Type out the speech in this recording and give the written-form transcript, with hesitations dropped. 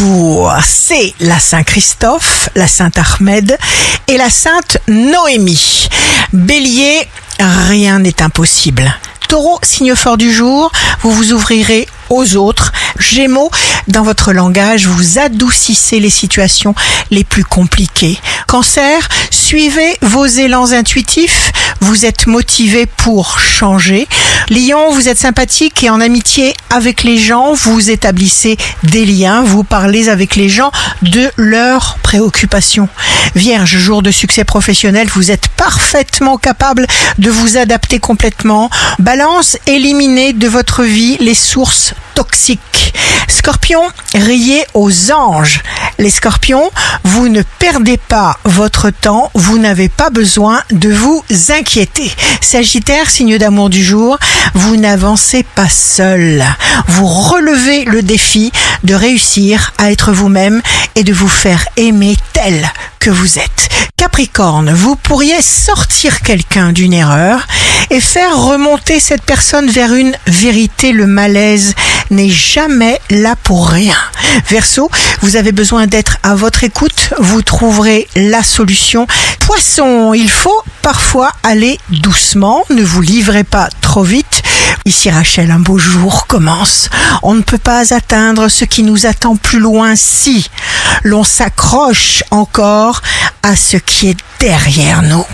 jour, c'est la Saint-Christophe, la Sainte Ahmed et la Sainte Noémie. Bélier, rien n'est impossible. Taureau, signe fort du jour, vous vous ouvrirez aux autres. Gémeaux, dans votre langage, vous adoucissez les situations les plus compliquées. Cancer, suivez vos élans intuitifs, vous êtes motivé pour changer. Lion, vous êtes sympathique et en amitié avec les gens, vous établissez des liens, vous parlez avec les gens de leurs préoccupations. Vierge, jour de succès professionnel, vous êtes parfaitement capable de vous adapter complètement. Balance, éliminez de votre vie les sources toxiques. Scorpion, riez aux anges. Les scorpions, vous ne perdez pas votre temps, vous n'avez pas besoin de vous inquiéter. Sagittaire, signe d'amour du jour, vous n'avancez pas seul. Vous relevez le défi de réussir à être vous-même et de vous faire aimer tel que vous êtes. Capricorne, vous pourriez sortir quelqu'un d'une erreur et faire remonter cette personne vers une vérité. Le malaise n'est jamais là pour rien. Verseau, vous avez besoin d'être à votre écoute, vous trouverez la solution. Poisson, il faut parfois aller doucement, ne vous livrez pas trop vite. Ici Rachel, un beau jour commence. On ne peut pas atteindre ce qui nous attend plus loin si l'on s'accroche encore à ce qui est derrière nous.